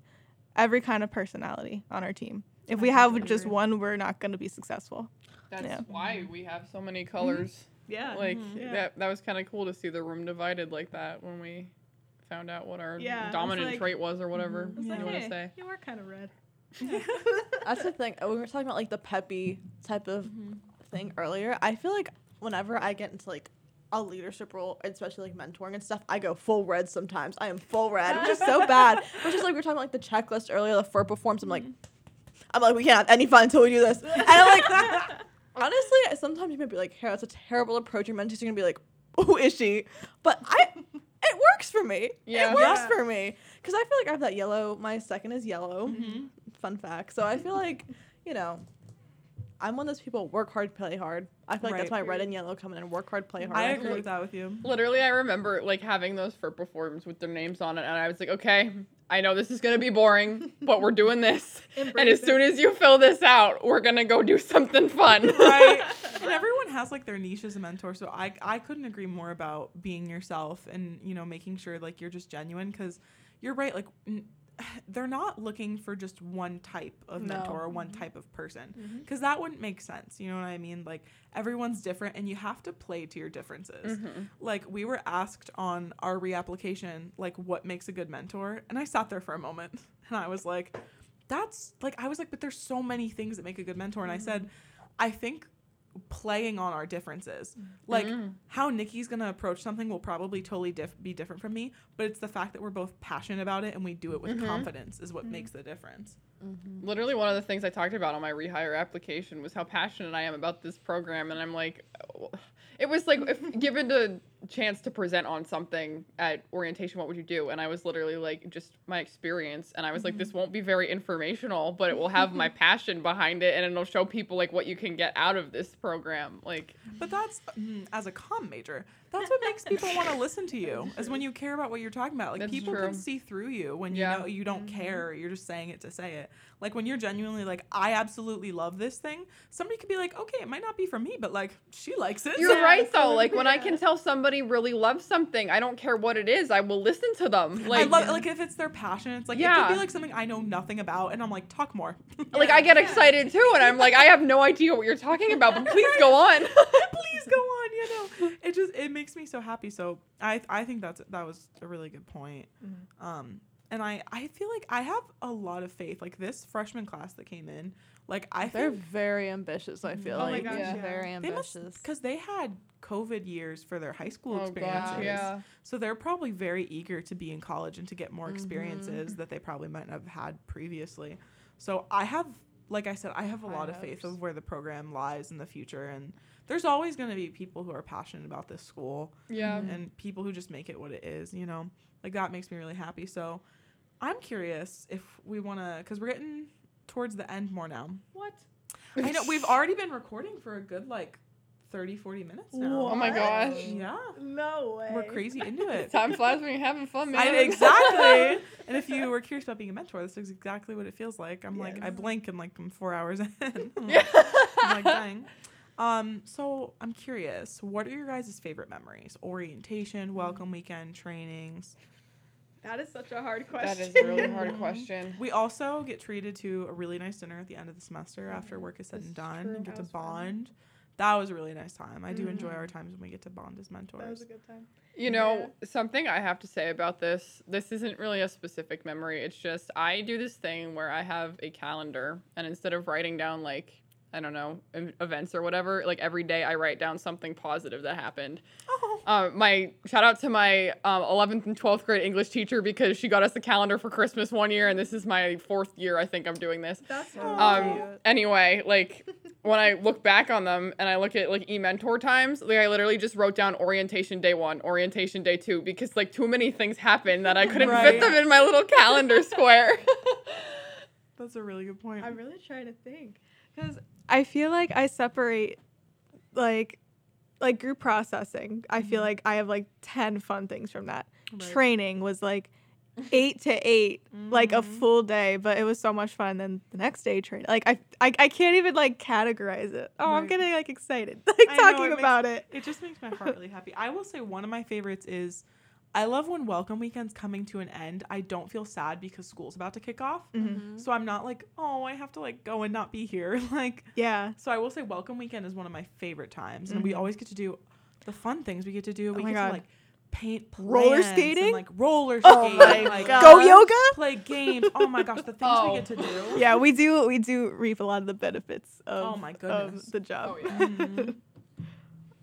every kind of personality on our team. If we have just one, we're not going to be successful. That's yeah. why we have so many colors. Mm-hmm. Yeah. Like, mm-hmm. yeah. that that was kind of cool to see the room divided like that when we found out what our yeah, dominant like, trait was or whatever was you like, want to hey, say. You were kind of red. Yeah. That's the thing. We were talking about, like, the peppy type of mm-hmm. thing earlier. I feel like whenever I get into, like, a leadership role, especially like mentoring and stuff, I go full red sometimes. I am full red, which is so bad. Which is like we were talking about like the checklist earlier, the FERPA forms. I'm like, I'm like, we can't have any fun until we do this. And I'm like, honestly, sometimes you might be like, hey, that's a terrible approach. Your mentees are gonna be like, who is she? But I, it works for me. Yeah. It works yeah. for me because I feel like I have that yellow. My second is yellow. Mm-hmm. Fun fact. So I feel like, you know. I'm one of those people, work hard, play hard. I feel like right. that's my red and yellow coming in, work hard, play hard. I agree with that with you. Literally, I remember, like, having those FERPA forms with their names on it, and I was like, okay, I know this is going to be boring, but we're doing this. And as it. soon as you fill this out, we're going to go do something fun. Right. And everyone has, like, their niche as a mentor, so I, I couldn't agree more about being yourself and, you know, making sure, like, you're just genuine, because you're right, like... N- they're not looking for just one type of mentor no. or one type of person because mm-hmm. that wouldn't make sense. You know what I mean? Like everyone's different and you have to play to your differences. Mm-hmm. Like we were asked on our reapplication, like what makes a good mentor? And I sat there for a moment and I was like, that's like, I was like, but there's so many things that make a good mentor. And mm-hmm. I said, I think playing on our differences, like mm-hmm. how Nikki's gonna approach something will probably totally diff- be different from me, but it's the fact that we're both passionate about it and we do it with mm-hmm. confidence is what mm-hmm. makes the difference. Mm-hmm. Literally one of the things I talked about on my rehire application was how passionate I am about this program, and I'm like, oh. It was like if given to chance to present on something at orientation, what would you do? And I was literally like, just my experience. And I was like, this won't be very informational, but it will have my passion behind it, and it'll show people like what you can get out of this program. Like, but that's as a comm major, that's what makes people want to listen to you, is when you care about what you're talking about. Like, that's people true. Can see through you when you yeah. know you don't mm-hmm. care. You're just saying it to say it. Like, when you're genuinely like, I absolutely love this thing, somebody could be like, okay, it might not be for me, but like, she likes it. You're yeah, right though. Like, when yeah. I can tell somebody really loves something, I don't care what it is, I will listen to them. Like, I love, like, if it's their passion, it's like, yeah. it could be like something I know nothing about, and I'm like, talk more. Like, I get yeah. excited too, and I'm like, I have no idea what you're talking about, but please go on. Please go on, you know. It just, it makes me so happy. So I I think that's that was a really good point. Mm-hmm. Um, and I, I feel like I have a lot of faith. Like, this freshman class that came in, like, I they're think, very ambitious, I feel oh like. My gosh, yeah, yeah. Very ambitious. Because they, they had COVID years for their high school oh experiences. God, yeah. So they're probably very eager to be in college and to get more experiences mm-hmm. that they probably might not have had previously. So I have, like I said, I have a I lot hopes. Of faith of where the program lies in the future. And there's always going to be people who are passionate about this school. Yeah. And, and people who just make it what it is, you know. Like, that makes me really happy. So I'm curious if we want to, because we're getting towards the end more now. What? I know, we've already been recording for a good, like, thirty, forty minutes now. What? Oh, my gosh. Yeah. No way. We're crazy into it. Time flies when you're having fun, man. I, exactly. And if you were curious about being a mentor, this is exactly what it feels like. I'm yes. like, I blink and, like, I'm four hours in. I'm like, I'm like, dang. Um, so I'm curious, what are your guys' favorite memories? Orientation, welcome weekend, trainings. That is such a hard question. That is a really hard question. We also get treated to a really nice dinner at the end of the semester after work is said this and done, and get to bond. Fun. That was a really nice time. I do mm-hmm. enjoy our times when we get to bond as mentors. That was a good time. You know, yeah. something I have to say about this, this isn't really a specific memory. It's just, I do this thing where I have a calendar, and instead of writing down, like, I don't know, events or whatever, like, every day I write down something positive that happened. Oh. Um, my shout out to my um, eleventh and twelfth grade English teacher, because she got us a calendar for Christmas one year, and this is my fourth year I think I'm doing this. That's so um, cute. Anyway, like, when I look back on them and I look at, like, eMentor times, like, I literally just wrote down orientation day one, orientation day two, because, like, too many things happened that I couldn't right. fit them in my little calendar square. That's a really good point. I'm really trying to think, because I feel like I separate, like, like group processing. I feel like I have, like, ten fun things from that. Right. Training was, like, eight to eight, mm-hmm. like, a full day, but it was so much fun. Then the next day, training. Like, I, I I can't even, like, categorize it. Oh, right. I'm getting, like, excited, like, I talking know, it about makes, it. It just makes my heart really happy. I will say one of my favorites is, I love when welcome weekend's coming to an end. I don't feel sad because school's about to kick off. Mm-hmm. So I'm not like, oh, I have to, like, go and not be here. Like, yeah. So I will say welcome weekend is one of my favorite times. Mm-hmm. And we always get to do the fun things we get to do. We oh my get God. to, like, paint plans. Roller skating? And, like, roller skating. Oh my like, God. Go yoga? Play games. Oh my gosh, the things oh. we get to do. Yeah, we do we do reap a lot of the benefits of, oh my goodness. Of the job. Oh, yeah. Mm-hmm.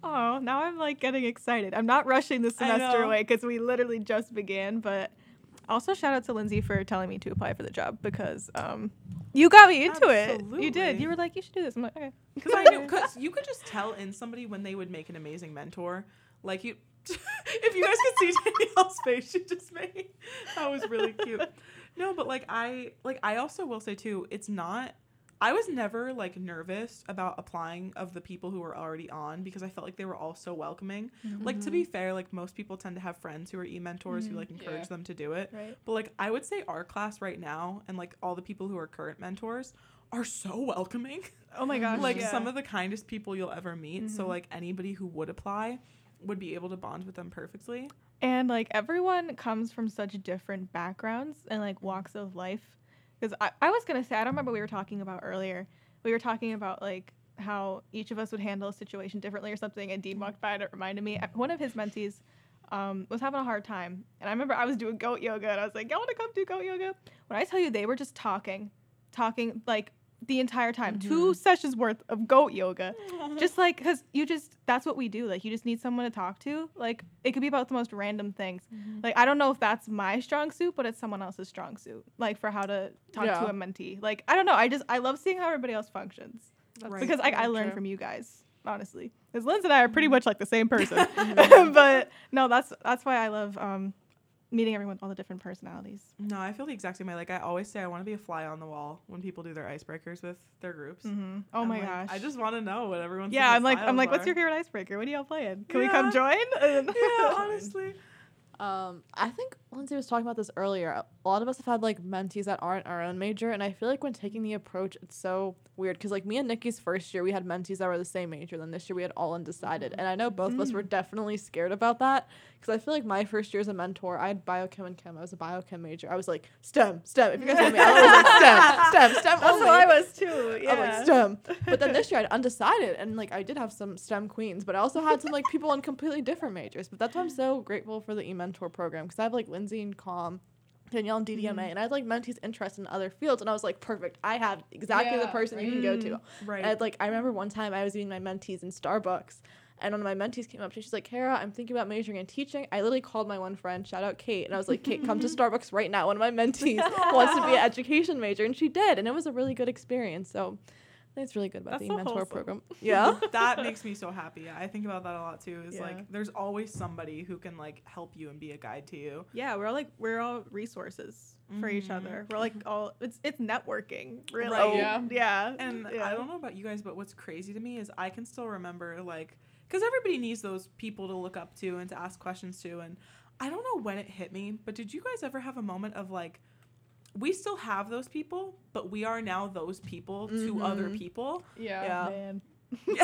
Oh, now I'm, like, getting excited. I'm not rushing the semester away because we literally just began. But also shout out to Lindsay for telling me to apply for the job, because um, you got me into Absolutely. it. You did. You were like, you should do this. I'm like, okay. Because I knew, because you could just tell in somebody when they would make an amazing mentor. Like, you, if you guys could see Danielle's face she just made, that was really cute. No, but, like, I, like, I also will say too, it's not. I was never, like, nervous about applying of the people who were already on, because I felt like they were all so welcoming. Mm-hmm. Like, to be fair, like, most people tend to have friends who are e-mentors mm-hmm. who, like, encourage yeah. them to do it. Right. But, like, I would say our class right now and, like, all the people who are current mentors are so welcoming. Oh, my gosh. Like, yeah. some of the kindest people you'll ever meet. Mm-hmm. So, like, anybody who would apply would be able to bond with them perfectly. And, like, everyone comes from such different backgrounds and, like, walks of life. Because I, I was going to say, I don't remember what we were talking about earlier. We were talking about, like, how each of us would handle a situation differently or something. And Dean walked by and it reminded me. One of his mentees um, was having a hard time. And I remember I was doing goat yoga. And I was like, y'all want to come do goat yoga? When I tell you, they were just talking. Talking, like, the entire time. Mm-hmm. Two sessions worth of goat yoga. Just, like, because you just, that's what we do. Like, you just need someone to talk to. Like, it could be about the most random things. Mm-hmm. Like, I don't know if that's my strong suit, but it's someone else's strong suit. Like, for how to talk yeah. to a mentee. Like, I don't know. I just, I love seeing how everybody else functions. That's right. Because I, I learn from you guys. honestly, because Lindsay and I are pretty much like the same person. But no, that's that's why I love um, meeting everyone, all the different personalities. No, I feel the exact same way. Like I always say, I want to be a fly on the wall when people do their icebreakers with their groups. Mm-hmm. Oh I'm my like, gosh, I just want to know what everyone's. Yeah, I'm like, I'm like, are. What's your favorite icebreaker? What are y'all playing? Can yeah. we come join? Yeah, honestly. Um, I think Lindsay was talking about this earlier. A lot of us have had like mentees that aren't our own major, and I feel like when taking the approach, it's so weird because like me and Nikki's first year, we had mentees that were the same major. Then this year, we had all undecided, mm-hmm. and I know both mm. of us were definitely scared about that because I feel like my first year as a mentor, I had biochem and chem. I was a biochem major. I was like STEM, STEM. If you guys know me, I was like STEM, STEM, STEM. That's how I was too. Yeah, I'm like STEM. But then this year, I had undecided, and like I did have some STEM queens, but I also had some like people in completely different majors. But that's why I'm so grateful for the eMentor mentor program because I have like Lindsay and Calm, Danielle and D D M A, mm-hmm. and I had like mentees interested in other fields, and I was like, perfect, I have exactly yeah, the person right. you can go to. Right. And like I remember one time I was meeting my mentees in Starbucks, and one of my mentees came up to me. She's like, Hera, I'm thinking about majoring in teaching. I literally called my one friend, shout out Kate, and I was like, Kate, come to Starbucks right now. One of my mentees wants to be an education major, and she did, and it was a really good experience. So I think it's really good about That's the eMentor wholesome. program. Yeah. That makes me so happy. I think about that a lot too. Is yeah. like there's always somebody who can like help you and be a guide to you. Yeah, we're all like we're all resources mm-hmm. for each other. We're like all it's it's networking, really. Right. Yeah. yeah. And yeah. I don't know about you guys, but what's crazy to me is I can still remember like because everybody needs those people to look up to and to ask questions to, and I don't know when it hit me, but did you guys ever have a moment of like we still have those people, but we are now those people mm-hmm. to other people. Yeah. yeah. Man. Like,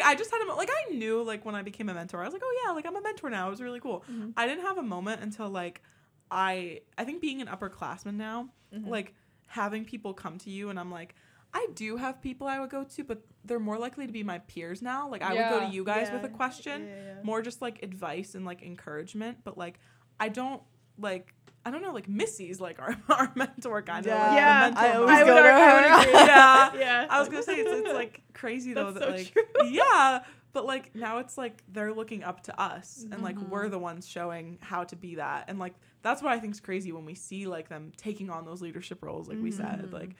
I just had a, like, I knew, like, when I became a mentor, I was like, oh, yeah, like, I'm a mentor now. It was really cool. Mm-hmm. I didn't have a moment until, like, I, I think being an upperclassman now, mm-hmm. like, having people come to you, and I'm like, I do have people I would go to, but they're more likely to be my peers now. Like, I yeah. would go to you guys yeah. with a question, yeah, yeah, yeah. more just, like, advice and, like, encouragement. But, like, I don't, like... I don't know, like Missy's like our, our mentor kind of. Yeah, like yeah. Mentor I always I go to her. Yeah. yeah, I was gonna say it's, it's like crazy though That's that so like true. yeah, but like now it's like they're looking up to us and mm-hmm. like we're the ones showing how to be that, and like. That's what I think is crazy when we see, like, them taking on those leadership roles, like mm-hmm. we said. Like,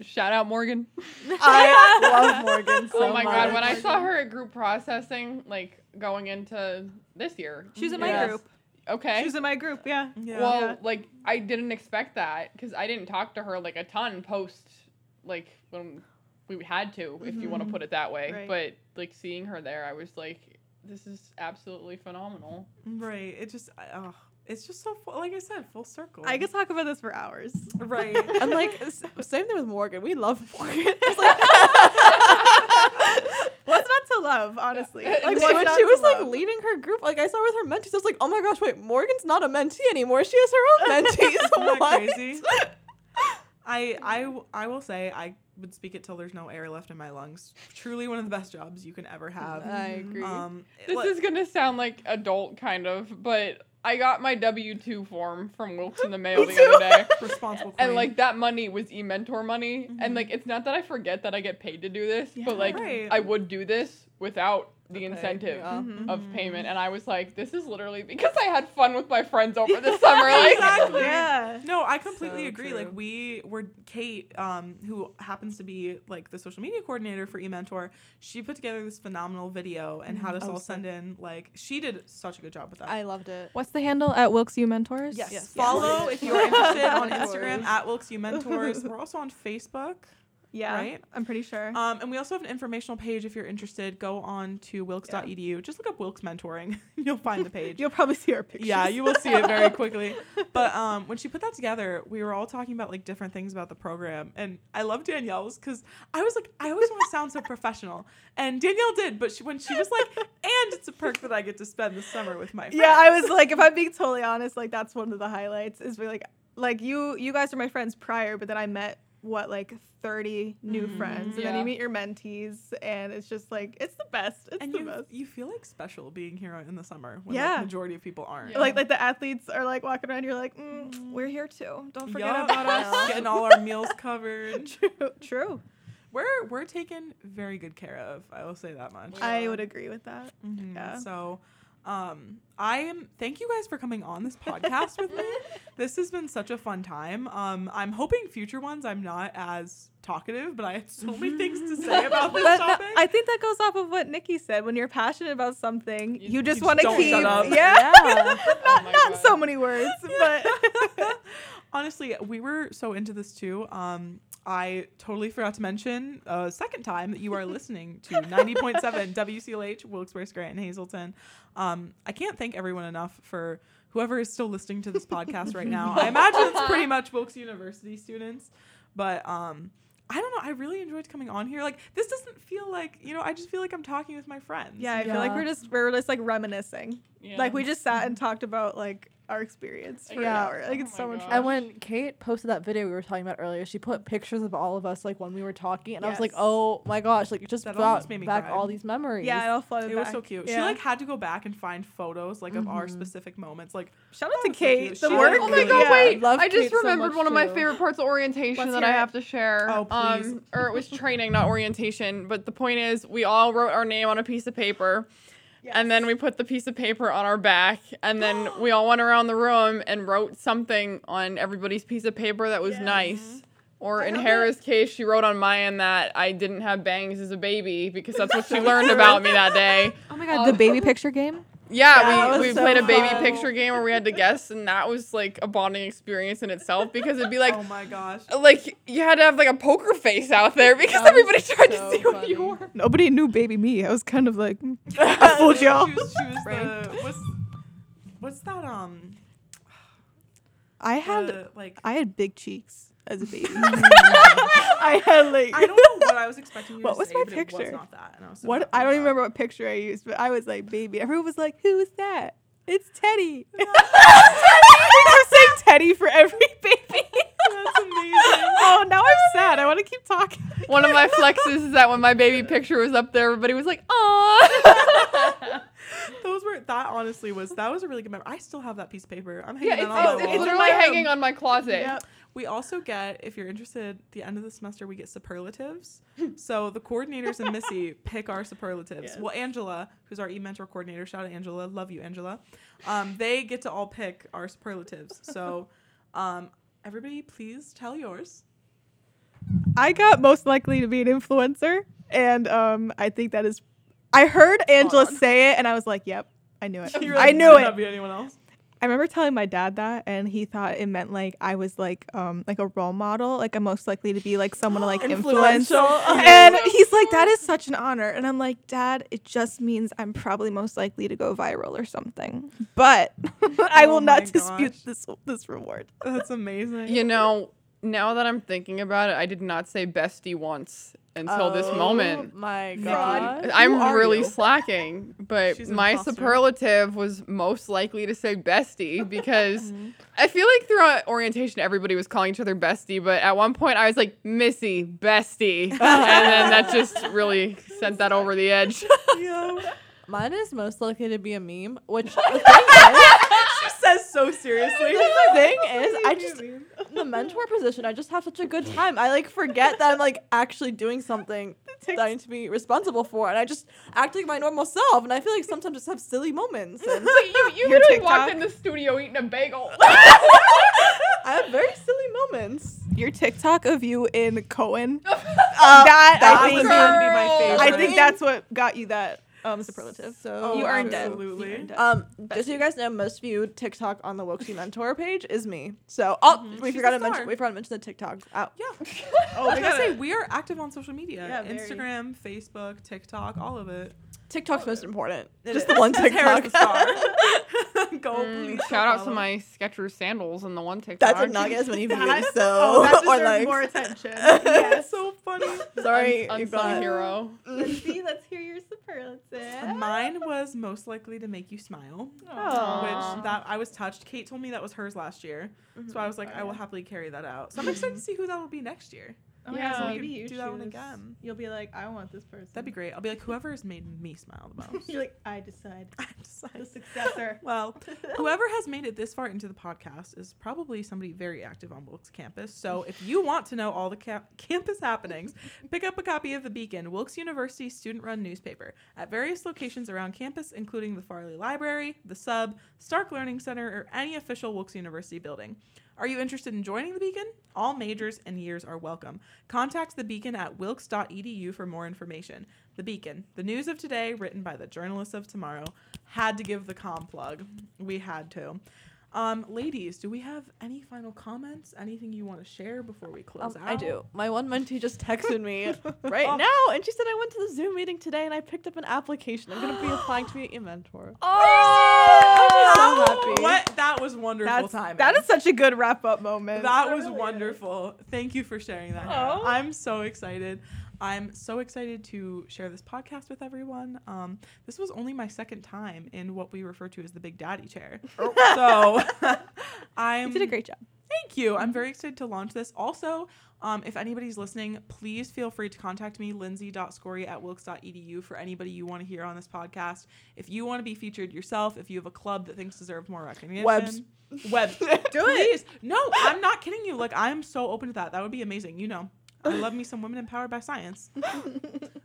shout out Morgan. I love Morgan so much. Oh, my much. God. When Morgan. I saw her at group processing, like, going into this year. She was in my yes. group. Okay. She was in my group, yeah. yeah. Well, yeah. like, I didn't expect that because I didn't talk to her, like, a ton post, like, when we had to, mm-hmm. if you want to put it that way. Right. But, like, seeing her there, I was like, this is absolutely phenomenal. Right. It just, oh, it's just so, full, like I said, full circle. I could talk about this for hours. Right. And, like, same thing with Morgan. We love Morgan. It's like... What's not to love, honestly? Like, when she was, like, love? leading her group, like, I saw with her mentees, I was like, oh, my gosh, wait, Morgan's not a mentee anymore. She has her own mentees. Isn't that crazy? I, I, I will say I would speak it till there's no air left in my lungs. Truly one of the best jobs you can ever have. I agree. Um, this like, is going to sound, like, adult kind of, but... I got my W two form from Wilkes in the mail the other day. Responsible queen. And, like, that money was eMentor money. Mm-hmm. And, like, it's not that I forget that I get paid to do this, yeah, but, like, right. I would do this without the okay. incentive yeah. mm-hmm. of payment. And I was like, this is literally because I had fun with my friends over the summer. Like, exactly. Yeah. No, I completely so agree. True. Like, we were, Kate, um, who happens to be, like, the social media coordinator for eMentor, she put together this phenomenal video and mm-hmm. had us oh, all send so. in, like, she did such a good job with that. I loved it. What's the handle? At Wilkes U Mentors? Yes. yes. Follow yes. if you're interested on Instagram, at Wilkes U Mentors. We're also on Facebook. Yeah, right? I'm pretty sure. Um, and we also have an informational page if you're interested. Go on to wilkes dot e d u. Yeah. Just look up Wilkes Mentoring. You'll find the page. You'll probably see our pictures. Yeah, you will see it very quickly. But um, when she put that together, we were all talking about like different things about the program. And I love Danielle's because I was like, I always want to sound so professional. And Danielle did, but she, when she was like, and it's a perk that I get to spend the summer with my friends. Yeah, I was like, if I'm being totally honest, like that's one of the highlights is we like, like you, you guys are my friends prior, but then I met what like thirty new mm-hmm. friends and yeah. then you meet your mentees and it's just like it's the best it's and the you, best you feel like special being here in the summer when yeah. the like, majority of people aren't yeah. like like the athletes are like walking around you're like mm, we're here too don't forget yep. about us getting all our meals covered true true we're we're taken very good care of I will say that much yeah. I would agree with that mm-hmm. yeah so Um, I am. Thank you guys for coming on this podcast with me. This has been such a fun time. Um, I'm hoping future ones. I'm not as talkative, but I had so many things to say about this but topic. No, I think that goes off of what Nikki said. When you're passionate about something, you, you just, just want to keep. Shut up. Yeah, yeah. not oh not so many words, yeah. but honestly, we were so into this too. Um, I totally forgot to mention a uh, second time that you are listening to ninety point seven W C L H, Wilkes-Barre, Grant, and Hazleton. Um, I can't thank everyone enough for whoever is still listening to this podcast right now. I imagine it's pretty much Wilkes University students, but um, I don't know. I really enjoyed coming on here. Like, this doesn't feel like, you know, I just feel like I'm talking with my friends. Yeah, I yeah. feel like we're just, we're just like reminiscing. Yeah. Like we just sat and talked about like, our experience for yeah. an hour. Like, oh it's so much fun. And when Kate posted that video we were talking about earlier, she put pictures of all of us, like, when we were talking, and yes. I was like, oh my gosh, like, it just that brought made me back cry. All these memories. Yeah, it all flooded It back. Was so cute. Yeah. She, like, had to go back and find photos, like, of mm-hmm. our specific moments. Like, shout out to Kate. So the she work. Oh my God, yeah. wait. I, I just Kate remembered so one too. Of my favorite parts of orientation Let's that I have to share. Oh, please. Um, or it was training, not orientation, but the point is, we all wrote our name on a piece of paper. Yes. And then we put the piece of paper on our back, and then we all went around the room and wrote something on everybody's piece of paper that was yeah. nice. Or I in Hera's it. Case, she wrote on mine that I didn't have bangs as a baby, because that's what she learned about me that day. Oh my God, um, the baby picture game? Yeah, that we, we so played a baby fun. Picture game where we had to guess, and that was, like, a bonding experience in itself, because it'd be, like... Oh, my gosh. Like, you had to have, like, a poker face out there, because that everybody tried so to see funny. What you were. Nobody knew baby me. I was kind of like, I fooled y'all. She was, she was the... What's, what's that, um... I had, the, like... I had big cheeks as a baby. I had, like... I don't know what I was expecting you what to was say, my but picture? It was not that. And I, was so what, I don't even remember what picture I used, but I was like, baby. Everyone was like, who is that? It's Teddy. No. I think we're saying Teddy for every baby. That's amazing. Oh, now I'm sad. I want to keep talking. One of my flexes is that when my baby picture was up there, everybody was like, aww. Those were, that honestly was, that was a really good memory. I still have that piece of paper. I'm hanging yeah, it's, on it's, my wall. It's literally hanging on my closet. Yep. We also get, if you're interested, at the end of the semester, we get superlatives. So the coordinators and Missy pick our superlatives. Yes. Well, Angela, who's our eMentor coordinator, shout out Angela, love you, Angela. Um, they get to all pick our superlatives. So um, everybody, please tell yours. I got most likely to be an influencer, and um, I think that is I heard Angela say it, and I was like, yep, I knew it. Really I knew it. Be anyone else? I remember telling my dad that, and he thought it meant, like, I was, like, um, like a role model. Like, I'm most likely to be, like, someone to, like, influence. And he's like, that is such an honor. And I'm like, Dad, it just means I'm probably most likely to go viral or something. But I oh will not gosh. dispute this this reward. That's amazing. You know, now that I'm thinking about it, I did not say bestie once. Until oh, this moment. My God. I'm really you? Slacking, but my imposter. Superlative was most likely to say bestie, because mm-hmm. I feel like throughout orientation, everybody was calling each other bestie, but at one point I was like, Missy, bestie. And then that just really sent that over the edge. Yeah. Mine is most likely to be a meme, which the thing is, she says so seriously. The thing is, I just, the mentor position, I just have such a good time. I, like, forget that I'm, like, actually doing something that I need to be responsible for, and I just act like my normal self, and I feel like sometimes I just have silly moments. And so you you literally TikTok. Walked in the studio eating a bagel. I have very silly moments. Your TikTok of you in Cohen, um, that, that I think would be my favorite. I think that's what got you that. Um, superlative. So oh, you earned absolutely. It. You earned it. Um, just so you guys know, most viewed TikTok on the Wilkes Mentor page is me. So oh, mm-hmm. we She's forgot to mention we forgot to mention the TikTok. Ow. Yeah. Oh, I gotta say we are active on social media: yeah, Instagram, very. Facebook, TikTok, all of it. TikTok's all most it. Important. It just is. The one TikTok. The star. Go mm, please. Shout out to my Skechers sandals and the one TikTok. That did not get as many views. So oh, that deserved or like more attention. Yeah, it's so funny. Sorry, Un- unsung hero. Lindsay, let's hear your superlative. Mine was most likely to make you smile, Aww. Which that I was touched. Kate told me that was hers last year, mm-hmm. so I was like, I will happily carry that out. So I'm excited to see who that will be next year. Oh yeah, yeah. So maybe you do choose. That one again. You'll be like, I want this person. That'd be great. I'll be like, whoever's made me smile the most. You're like, I decide. I decide. The successor. Well, whoever has made it this far into the podcast is probably somebody very active on Wilkes campus. So if you want to know all the ca- campus happenings, pick up a copy of the Beacon, Wilkes University student-run newspaper, at various locations around campus, including the Farley Library, the Sub, Stark Learning Center, or any official Wilkes University building. Are you interested in joining the Beacon? All majors and years are welcome. Contact the Beacon at wilkes dot e d u for more information. The Beacon, the news of today, written by the journalists of tomorrow. Had to give the comm plug. We had to. Um, ladies, do we have any final comments? Anything you want to share before we close um, out? I do. My one mentee just texted me right now, and she said, I went to the Zoom meeting today, and I picked up an application. I'm going to be applying to be an eMentor. Oh! I'm so happy. What? That was wonderful That's, timing. That is such a good wrap-up moment. That, that was really wonderful. Is. Thank you for sharing that. Oh. I'm so excited. I'm so excited to share this podcast with everyone. Um, this was only my second time in what we refer to as the Big Daddy chair. So I'm... You did a great job. Thank you. I'm very excited to launch this. Also, um, if anybody's listening, please feel free to contact me, lindsay dot scorey at wilkes dot e d u, for anybody you want to hear on this podcast. If you want to be featured yourself, if you have a club that thinks deserves more recognition. Webs. Webs. Do please. It. No, I'm not kidding you. Like, I'm so open to that. That would be amazing. You know. I love me some women empowered by science.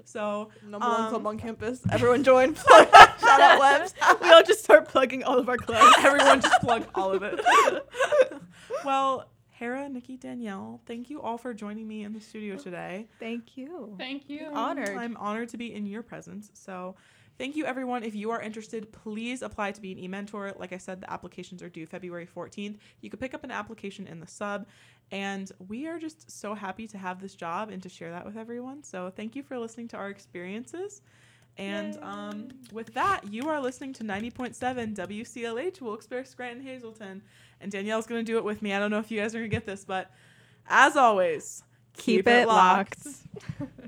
So number um, one club on campus. Everyone join. Shout out Webs. We all just start plugging all of our clubs. Everyone just plug all of it. Well, Hera, Nikki, Danielle, thank you all for joining me in the studio today. Thank you. Thank you. I'm honored. I'm honored to be in your presence. So thank you, everyone. If you are interested, please apply to be an eMentor. Like I said, the applications are due February fourteenth. You can pick up an application in the Sub. And we are just so happy to have this job and to share that with everyone. So thank you for listening to our experiences. And um, with that, you are listening to ninety point seven W C L H, Wilkes-Barre, Scranton, Hazleton. And Danielle's going to do it with me. I don't know if you guys are going to get this, but as always, keep, keep it locked. locked.